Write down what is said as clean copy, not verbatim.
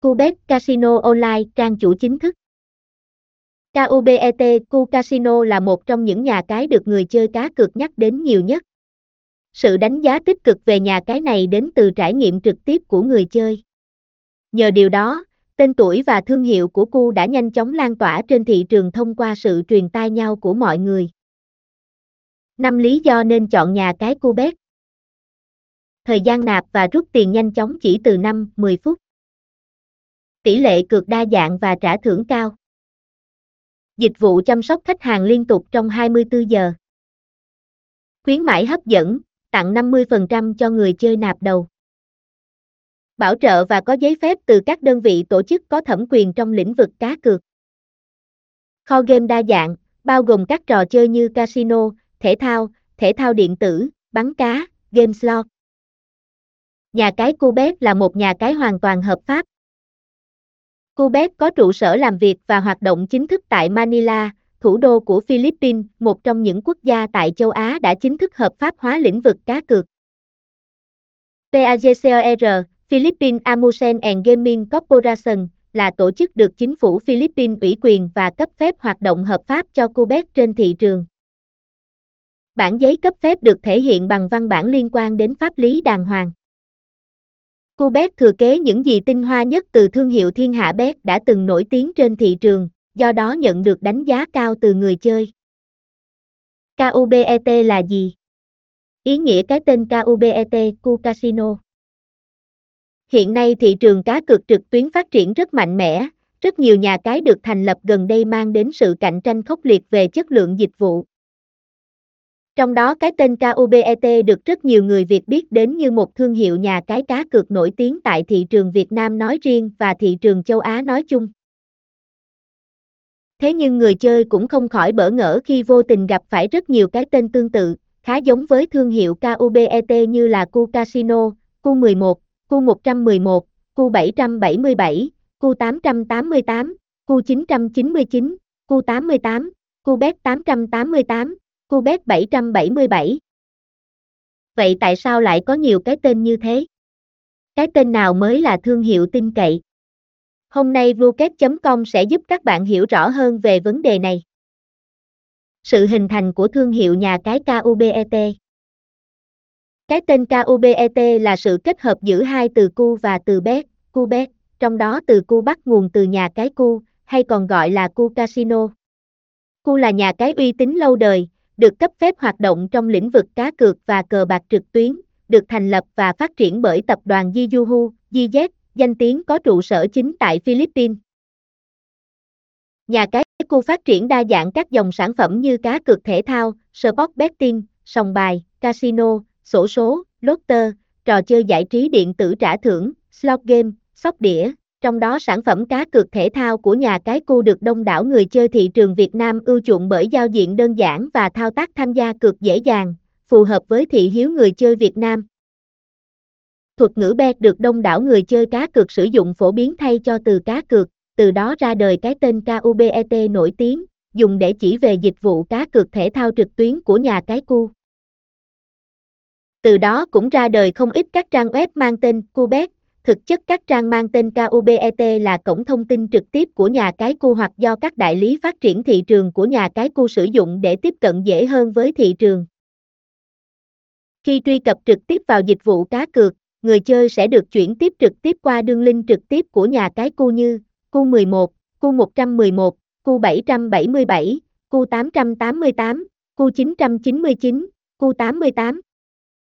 KUBET Casino Online, trang chủ chính thức. KUBET Casino là một trong những nhà cái được người chơi cá cược nhắc đến nhiều nhất. Sự đánh giá tích cực về nhà cái này đến từ trải nghiệm trực tiếp của người chơi. Nhờ điều đó, tên tuổi và thương hiệu của Cu đã nhanh chóng lan tỏa trên thị trường thông qua sự truyền tai nhau của mọi người. 5 lý do nên chọn nhà cái KUBET. Thời gian nạp và rút tiền nhanh chóng chỉ từ 5-10 phút. Tỷ lệ cược đa dạng và trả thưởng cao. Dịch vụ chăm sóc khách hàng liên tục trong 24 giờ. Khuyến mãi hấp dẫn, tặng 50% cho người chơi nạp đầu. Bảo trợ và có giấy phép từ các đơn vị tổ chức có thẩm quyền trong lĩnh vực cá cược. Kho game đa dạng, bao gồm các trò chơi như casino, thể thao điện tử, bắn cá, game slot. Nhà cái KUBET là một nhà cái hoàn toàn hợp pháp. KUBET có trụ sở làm việc và hoạt động chính thức tại Manila, thủ đô của Philippines, một trong những quốc gia tại châu Á đã chính thức hợp pháp hóa lĩnh vực cá cược. PAGCOR, Philippines Amusement and Gaming Corporation, là tổ chức được chính phủ Philippines ủy quyền và cấp phép hoạt động hợp pháp cho KUBET trên thị trường. Bản giấy cấp phép được thể hiện bằng văn bản liên quan đến pháp lý đàng hoàng. KUBET thừa kế những gì tinh hoa nhất từ thương hiệu Thiên Hạ Bet đã từng nổi tiếng trên thị trường, do đó nhận được đánh giá cao từ người chơi. KUBET là gì? Ý nghĩa cái tên KUBET, Cu Casino. Hiện nay thị trường cá cược trực tuyến phát triển rất mạnh mẽ, rất nhiều nhà cái được thành lập gần đây mang đến sự cạnh tranh khốc liệt về chất lượng dịch vụ. Trong đó cái tên KUBET được rất nhiều người Việt biết đến như một thương hiệu nhà cái cá cược nổi tiếng tại thị trường Việt Nam nói riêng và thị trường châu Á nói chung. Thế nhưng người chơi cũng không khỏi bỡ ngỡ khi vô tình gặp phải rất nhiều cái tên tương tự, khá giống với thương hiệu KUBET như là Cu Casino, Cu 11, Cu 111, Cu 777, Cu 888, Cu 999, Cu 88, KUBET 888, KUBET 777. Vậy tại sao lại có nhiều cái tên như thế? Cái tên nào mới là thương hiệu tin cậy? Hôm nay vubet.com sẽ giúp các bạn hiểu rõ hơn về vấn đề này. Sự hình thành của thương hiệu nhà cái KUBET. Cái tên KUBET là sự kết hợp giữa hai từ Cu và từ Bet, KUBET, trong đó từ Cu bắt nguồn từ nhà cái Cu, hay còn gọi là Cu Casino. Cu là nhà cái uy tín lâu đời, được cấp phép hoạt động trong lĩnh vực cá cược và cờ bạc trực tuyến, được thành lập và phát triển bởi tập đoàn JijuHu, JijuHu, danh tiếng có trụ sở chính tại Philippines. Nhà cái Cu phát triển đa dạng các dòng sản phẩm như cá cược thể thao, sport betting, sòng bài, casino, xổ số, lotto, trò chơi giải trí điện tử trả thưởng, slot game, sóc đĩa. Trong đó sản phẩm cá cược thể thao của nhà cái Cu được đông đảo người chơi thị trường Việt Nam ưa chuộng bởi giao diện đơn giản và thao tác tham gia cược dễ dàng, phù hợp với thị hiếu người chơi Việt Nam. Thuật ngữ Bet được đông đảo người chơi cá cược sử dụng phổ biến thay cho từ cá cược, từ đó ra đời cái tên KUBET nổi tiếng, dùng để chỉ về dịch vụ cá cược thể thao trực tuyến của nhà cái Cu. Từ đó cũng ra đời không ít các trang web mang tên KUBET. Thực chất các trang mang tên KUBET là cổng thông tin trực tiếp của nhà cái Cu hoặc do các đại lý phát triển thị trường của nhà cái Cu sử dụng để tiếp cận dễ hơn với thị trường. Khi truy cập trực tiếp vào dịch vụ cá cược, người chơi sẽ được chuyển tiếp trực tiếp qua đường link trực tiếp của nhà cái Cu như Cu 11, Cu 111, Cu 777, Cu 888, Cu 999, Cu 88.